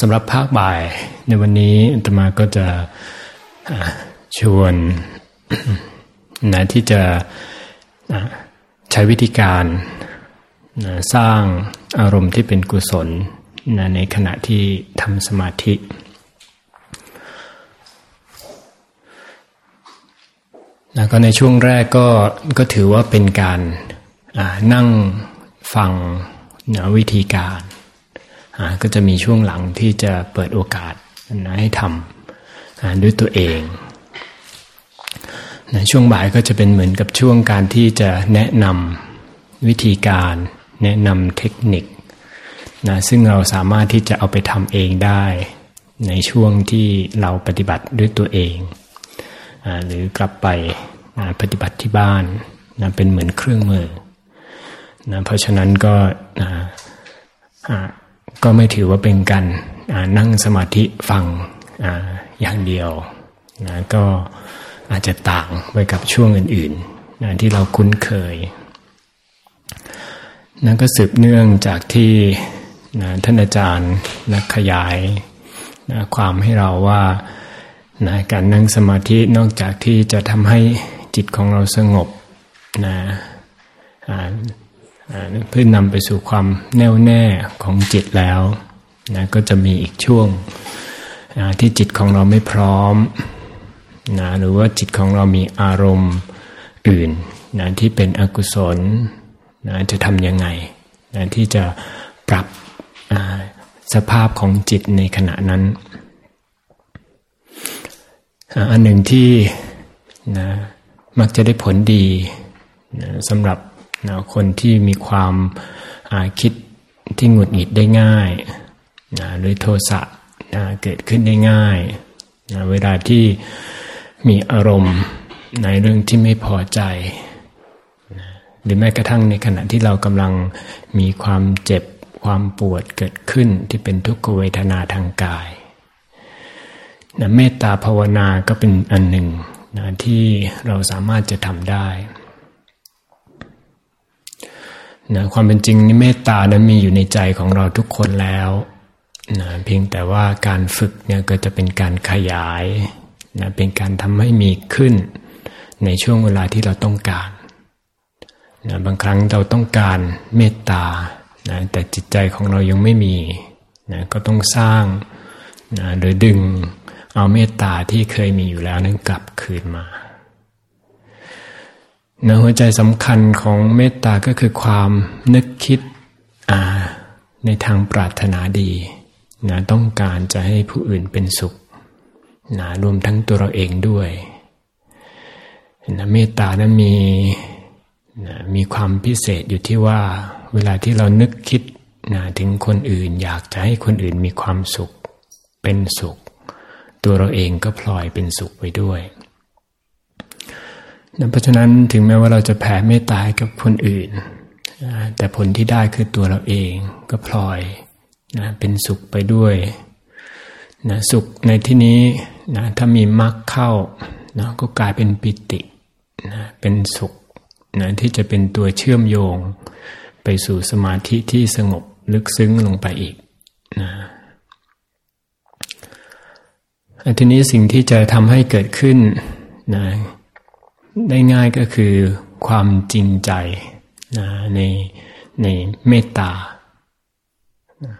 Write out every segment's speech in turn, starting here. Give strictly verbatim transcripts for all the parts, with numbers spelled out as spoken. สำหรับภาคบ่ายในวันนี้อาตมาก็จะชวนนะที่จะใช้วิธีการนะสร้างอารมณ์ที่เป็นกุศลนะในขณะที่ทำสมาธินะก็ในช่วงแรกก็ก็ถือว่าเป็นการนั่งฟังนะวิธีการก็จะมีช่วงหลังที่จะเปิดโอกาสนะให้ทำด้วยตัวเองในช่วงบ่ายก็จะเป็นเหมือนกับช่วงการที่จะแนะนำวิธีการแนะนำเทคนิคนะซึ่งเราสามารถที่จะเอาไปทำเองได้ในช่วงที่เราปฏิบัติด้วยตัวเองหรือกลับไปนะปฏิบัติที่บ้านนะเป็นเหมือนเครื่องมือนะเพราะฉะนั้นก็นะก็ไม่ถือว่าเป็นการนั่งสมาธิฟังอย่างเดียวนะก็อาจจะต่างไปกับช่วงอื่นๆนะที่เราคุ้นเคยนั่นก็สืบเนื่องจากที่นะท่านอาจารย์นะขยายนะความให้เราว่านะการนั่งสมาธินอกจากที่จะทำให้จิตของเราสงบนะเพื่อนำไปสู่ความแน่วแน่ของจิตแล้วนะก็จะมีอีกช่วงนะที่จิตของเราไม่พร้อมนะหรือว่าจิตของเรามีอารมณ์อื่นนะที่เป็นอกุศลนะจะทำยังไงนะที่จะปรับสภาพของจิตในขณะนั้นอันหนึ่งที่นะมักจะได้ผลดีนะสำหรับนะคนที่มีความคิดที่หงุดหงิดได้ง่ายนะหรือโทสะนะเกิดขึ้นได้ง่ายนะเวลาที่มีอารมณ์ในเรื่องที่ไม่พอใจนะหรือแม้กระทั่งในขณะที่เรากำลังมีความเจ็บความปวดเกิดขึ้นที่เป็นทุกขเวทนาทางกายนะเมตตาภาวนาก็เป็นอันหนึ่งนะที่เราสามารถจะทำได้นะความเป็นจริงเมตตานั้นมีอยู่ในใจของเราทุกคนแล้วนะเพียงแต่ว่าการฝึกเนี่ยก็จะเป็นการขยายนะเป็นการทำให้มีขึ้นในช่วงเวลาที่เราต้องการนะบางครั้งเราต้องการเมตตานะแต่จิตใจของเรายังไม่มีนะก็ต้องสร้างนะหรือดึงเอาเมตตาที่เคยมีอยู่แล้วนั้นกลับคืนมานะหัวใจสำคัญของเมตตาก็คือความนึกคิดอ่าในทางปรารถนาดีนะต้องการจะให้ผู้อื่นเป็นสุขนะรวมทั้งตัวเราเองด้วยนะเมตตานั้นมีนะมีความพิเศษอยู่ที่ว่าเวลาที่เรานึกคิดนะถึงคนอื่นอยากจะให้คนอื่นมีความสุขเป็นสุขตัวเราเองก็พลอยเป็นสุขไปด้วยนะเพราะฉะนั้นถึงแม้ว่าเราจะแผ่เมตตาให้กับคนอื่นนะแต่ผลที่ได้คือตัวเราเองก็พลอยนะเป็นสุขไปด้วยนะสุขในที่นี้นะถ้ามีมรรคเข้านะก็กลายเป็นปิตินะเป็นสุขนะที่จะเป็นตัวเชื่อมโยงไปสู่สมาธิที่สงบลึกซึ้งลงไปอีกนะทีนี้สิ่งที่จะทำให้เกิดขึ้นนะได้ง่ายก็คือความจริงใจนะในในเมตตานะ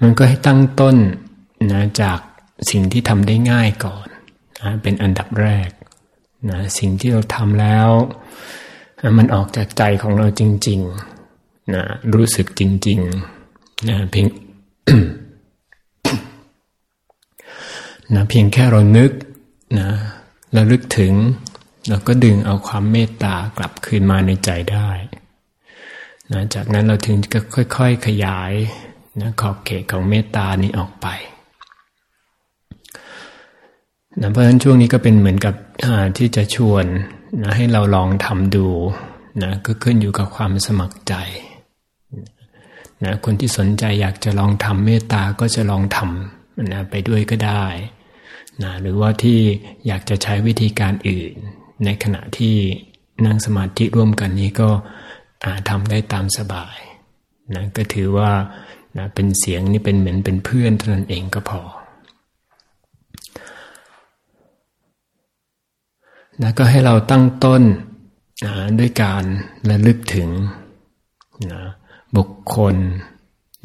มันก็ให้ตั้งต้นนะจากสิ่งที่ทำได้ง่ายก่อนนะเป็นอันดับแรกนะสิ่งที่เราทำแล้วนะมันออกจากใจของเราจริงๆนะรู้สึกจริงๆนะเพียง นะเพียงแค่เรานึกนะระลึกถึงเราก็ดึงเอาความเมตตากลับคืนมาในใจได้นะจากนั้นเราถึงจะค่อยๆขยายนะขอบเขตของเมตตานี้ออกไปนะเพราะฉะนั้นช่วงนี้ก็เป็นเหมือนกับที่จะชวนนะให้เราลองทำดูนะก็ขึ้นอยู่กับความสมัครใจนะคนที่สนใจอยากจะลองทำเมตตาก็จะลองทำนะไปด้วยก็ได้นะหรือว่าที่อยากจะใช้วิธีการอื่นในขณะที่นั่งสมาธิร่วมกันนี้ก็ทำได้ตามสบายนะก็ถือว่า นะเป็นเสียงนี่เป็นเหมือนเป็นเพื่อนเท่านั้นเองก็พอนะก็ให้เราตั้งต้นนะด้วยการระลึกถึงนะบุคคล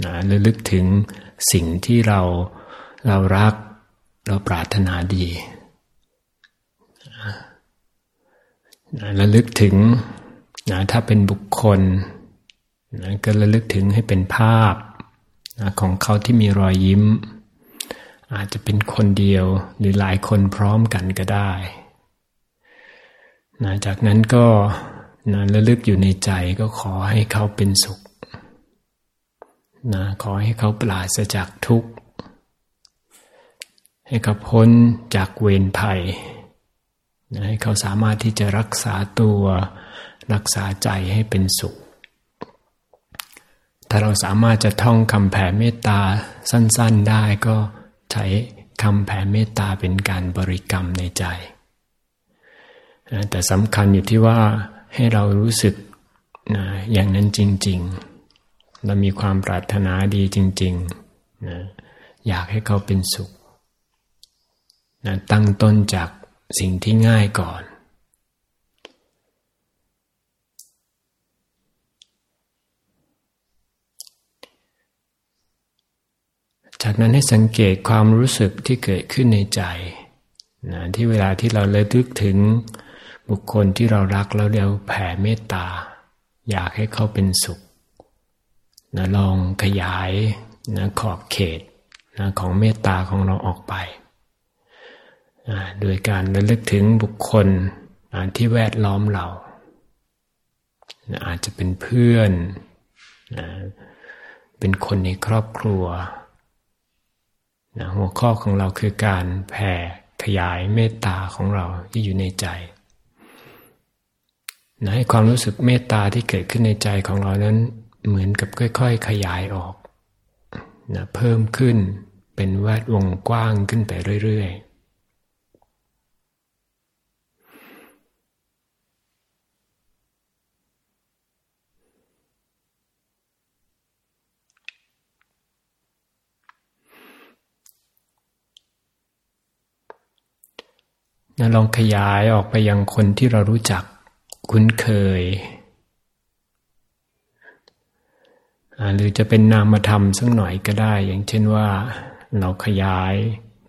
นะระลึกถึงสิ่งที่เราเรารักเราปรารถนาดีนะระลึกถึงนะถ้าเป็นบุคคลนะก็ระลึกถึงให้เป็นภาพนะของเขาที่มีรอยยิ้มอาจจะเป็นคนเดียวหรือหลายคนพร้อมกันก็ได้นะจากนั้นก็นะระลึกอยู่ในใจก็ขอให้เขาเป็นสุขนะขอให้เขาปราศจากทุกข์ให้เขาพ้นจากเวรภัยนะให้เขาสามารถที่จะรักษาตัวรักษาใจให้เป็นสุขถ้าเราสามารถจะท่องคำแผ่เมตตาสั้นๆได้ก็ใช้คำแผ่เมตตาเป็นการบริกรรมในใจแต่สำคัญอยู่ที่ว่าให้เรารู้สึกนะอย่างนั้นจริงๆเรามีความปรารถนาดีจริงๆนะอยากให้เขาเป็นสุขนะตั้งต้นจากสิ่งที่ง่ายก่อนจากนั้นให้สังเกตความรู้สึกที่เกิดขึ้นในใจนะที่เวลาที่เราระลึกถึงบุคคลที่เรารักแล้วเดี๋ยวแผ่เมตตาอยากให้เขาเป็นสุขนะลองขยายนะขอบเขตนะของเมตตาของเราออกไปนะโดยการระลึกถึงบุคคลนะที่แวดล้อมเรานะอาจจะเป็นเพื่อนนะเป็นคนในครอบครัวนะหัวข้อของเราคือการแผ่ขยายเมตตาของเราที่อยู่ในใจนะให้ความรู้สึกเมตตาที่เกิดขึ้นในใจของเรานั้นเหมือนกับค่อยๆขยายออกนะเพิ่มขึ้นเป็นแวดวงกว้างขึ้นไปเรื่อยๆนะลองขยายออกไปยังคนที่เรารู้จักคุ้นเคยหรือจะเป็นนามธรรมสักหน่อยก็ได้อย่างเช่นว่าเราขยาย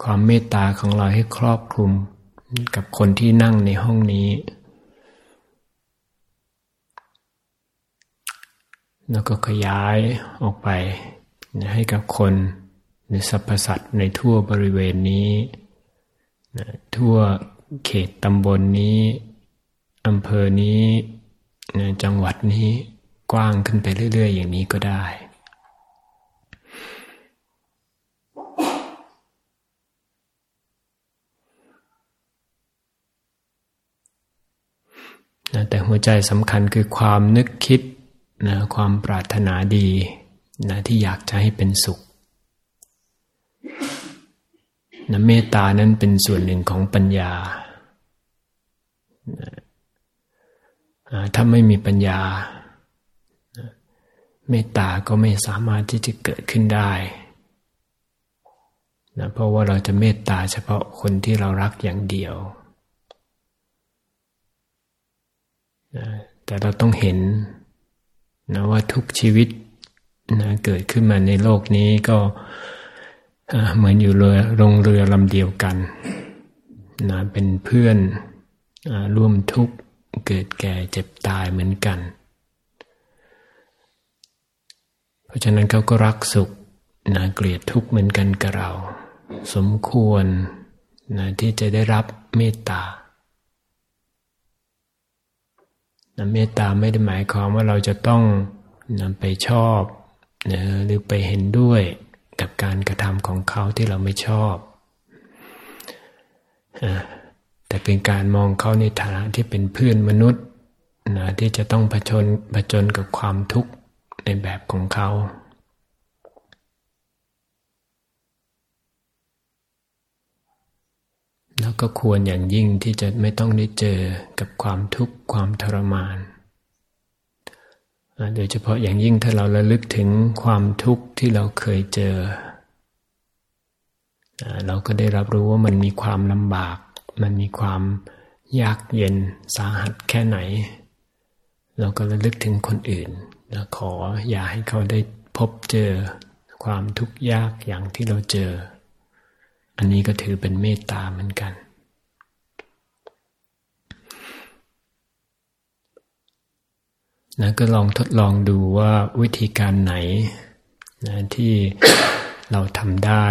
ความเมตตาของเราให้ครอบคลุมกับคนที่นั่งในห้องนี้แล้วก็ขยายออกไปให้กับคนหรือสรรพสัตว์ในทั่วบริเวณนี้ทั่วเขตตำบลนี้อำเภอนี้จังหวัดนี้กว้างขึ้นไปเรื่อยๆอย่างนี้ก็ได้นะแต่หัวใจสำคัญคือความนึกคิดนะความปรารถนาดีนะที่อยากจะให้เป็นสุขนะเมตตานั้นเป็นส่วนหนึ่งของปัญญานะถ้าไม่มีปัญญาเมตตาก็ไม่สามารถที่จะเกิดขึ้นได้นะเพราะว่าเราจะเมตตาเฉพาะคนที่เรารักอย่างเดียวนะแต่เราต้องเห็นนะว่าทุกชีวิตนะเกิดขึ้นมาในโลกนี้ก็เหมือนอยู่ลงเรือลำเดียวกันนะเป็นเพื่อนร่วมทุกข์เกิดแก่เจ็บตายเหมือนกันเพราะฉะนั้นเขาก็รักสุขนะเกลียดทุกข์เหมือนกันกับเราสมควรนะที่จะได้รับเมตตานะเมตตาไม่ได้หมายความว่าเราจะต้องนำไปชอบนะหรือไปเห็นด้วยกับการกระทำของเขาที่เราไม่ชอบนะแต่เป็นการมองเขาในฐานะที่เป็นเพื่อนมนุษย์นะที่จะต้องเผชิญเผชิญกับความทุกข์ในแบบของเขาแล้วก็ควรอย่างยิ่งที่จะไม่ต้องได้เจอกับความทุกข์ความทรมาน โดยเฉพาะอย่างยิ่งถ้าเราระลึกถึงความทุกข์ที่เราเคยเจอเราก็ได้รับรู้ว่ามันมีความลำบากมันมีความยากเย็นสาหัสแค่ไหนเราก็ระลึกถึงคนอื่นแล้วขออย่าให้เขาได้พบเจอความทุกข์ยากอย่างที่เราเจออันนี้ก็ถือเป็นเมตตาเหมือนกันนะก็ลองทดลองดูว่าวิธีการไหนนะที่เราทำได้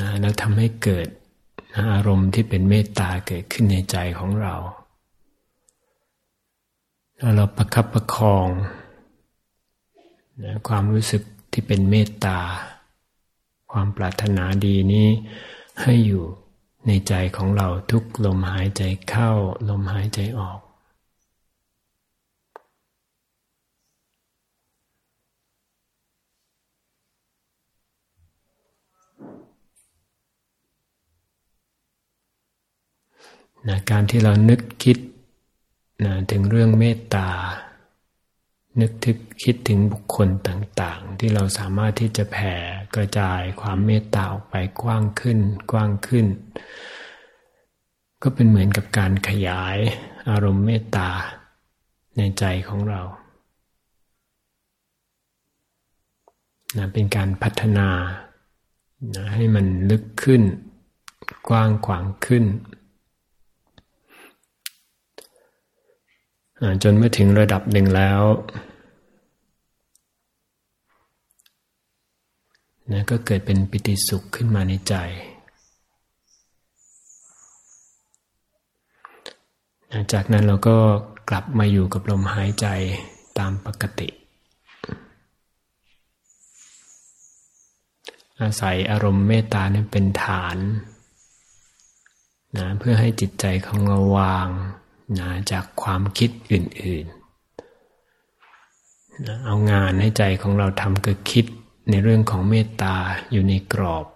นะแล้วทำให้เกิดนะอารมณ์ที่เป็นเมตตาเกิดขึ้นในใจของเราแล้วเราประคับประคองนะความรู้สึกที่เป็นเมตตาความปรารถนาดีนี้ให้อยู่ในใจของเราทุกลมหายใจเข้าลมหายใจออกนะการที่เรานึกคิดนะถึงเรื่องเมตตานึกถึงคิดถึงบุคคลต่างๆที่เราสามารถที่จะแผ่กระจายความเมตตาออกไปกว้างขึ้นกว้างขึ้นก็เป็นเหมือนกับการขยายอารมณ์เมตตาในใจของเรานะเป็นการพัฒนานะให้มันลึกขึ้นกว้างขวางขึ้นจนเมื่อถึงระดับหนึ่งแล้วนะก็เกิดเป็นปิติสุขขึ้นมาในใจนะจากนั้นเราก็กลับมาอยู่กับลมหายใจตามปกติอาศัยอารมณ์เมตตาเนี่ยเป็นฐานนะเพื่อให้จิตใจของเราวางนะจากความคิดอื่นๆนะเอางานให้ใจของเราทำคือคิดในเรื่องของเมตตาอยู่ในกรอบ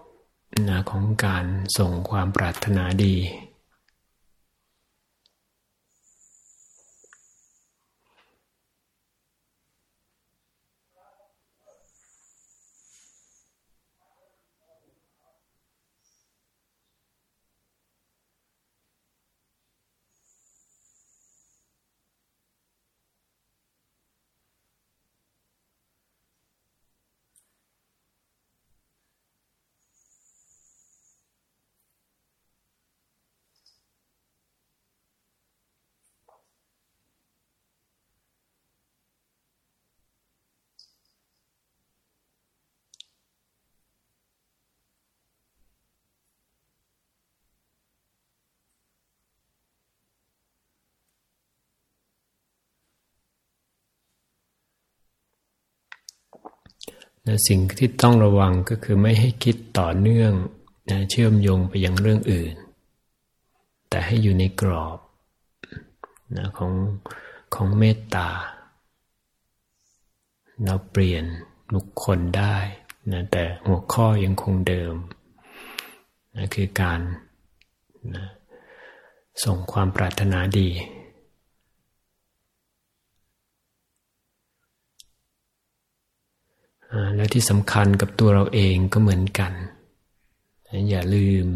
นะของการส่งความปรารถนาดีนะสิ่งที่ต้องระวังก็คือไม่ให้คิดต่อเนื่องนะเชื่อมโยงไปยังเรื่องอื่นแต่ให้อยู่ในกรอบนะของของเมตตาเราเปลี่ยนบุคคลได้นะแต่หัวข้อยังคงเดิมนะคือการนะส่งความปรารถนาดีแล้วที่สำคัญกับตัวเราเองก็เหมือนกันอย่าลืม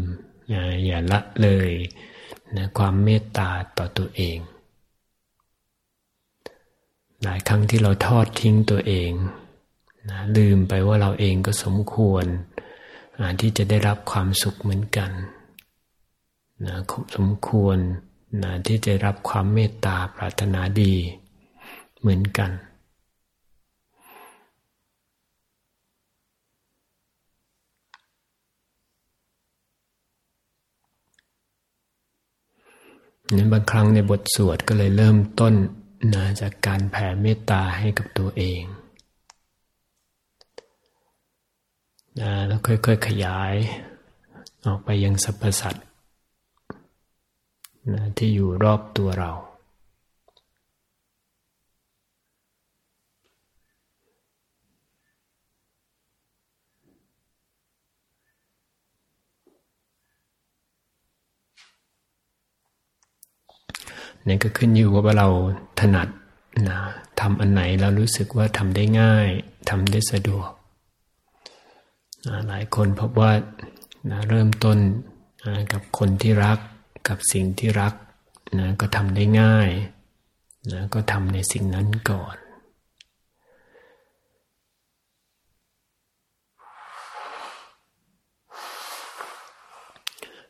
อย่าละเลยนะความเมตตาต่อตัวเองหลายครั้งที่เราทอดทิ้งตัวเองนะลืมไปว่าเราเองก็สมควรที่จะได้รับความสุขเหมือนกันนะสมควรนะที่จะรับความเมตตาปรารถนาดีเหมือนกันนั้นบางครั้งในบทสวดก็เลยเริ่มต้นนะจากการแผ่เมตตาให้กับตัวเองนะแล้วค่อยๆขยายออกไปยังสรรพสัตว์นะที่อยู่รอบตัวเรานี่ก็ขึ้นอยู่ว่าเราถนัดนะ ทำอันไหนเรารู้สึกว่าทำได้ง่ายทำได้สะดวกหลายคนพบว่าเริ่มต้นกับคนที่รักกับสิ่งที่รักนะก็ทำได้ง่ายนะก็ทำในสิ่งนั้นก่อน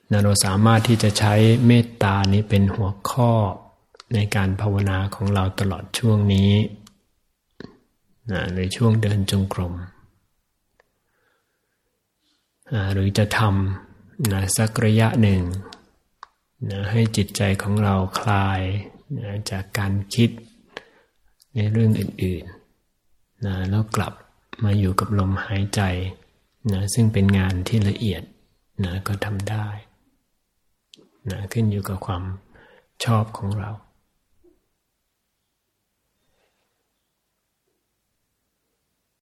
นะเราสามารถที่จะใช้เมตตานี้เป็นหัวข้อในการภาวนาของเราตลอดช่วงนี้นะในช่วงเดินจงกรมนะหรือจะทำนะสักระยะหนึ่งนะให้จิตใจของเราคลายนะจากการคิดในเรื่องอื่นๆนะแล้วกลับมาอยู่กับลมหายใจนะซึ่งเป็นงานที่ละเอียดนะก็ทำได้นะขึ้นอยู่กับความชอบของเรา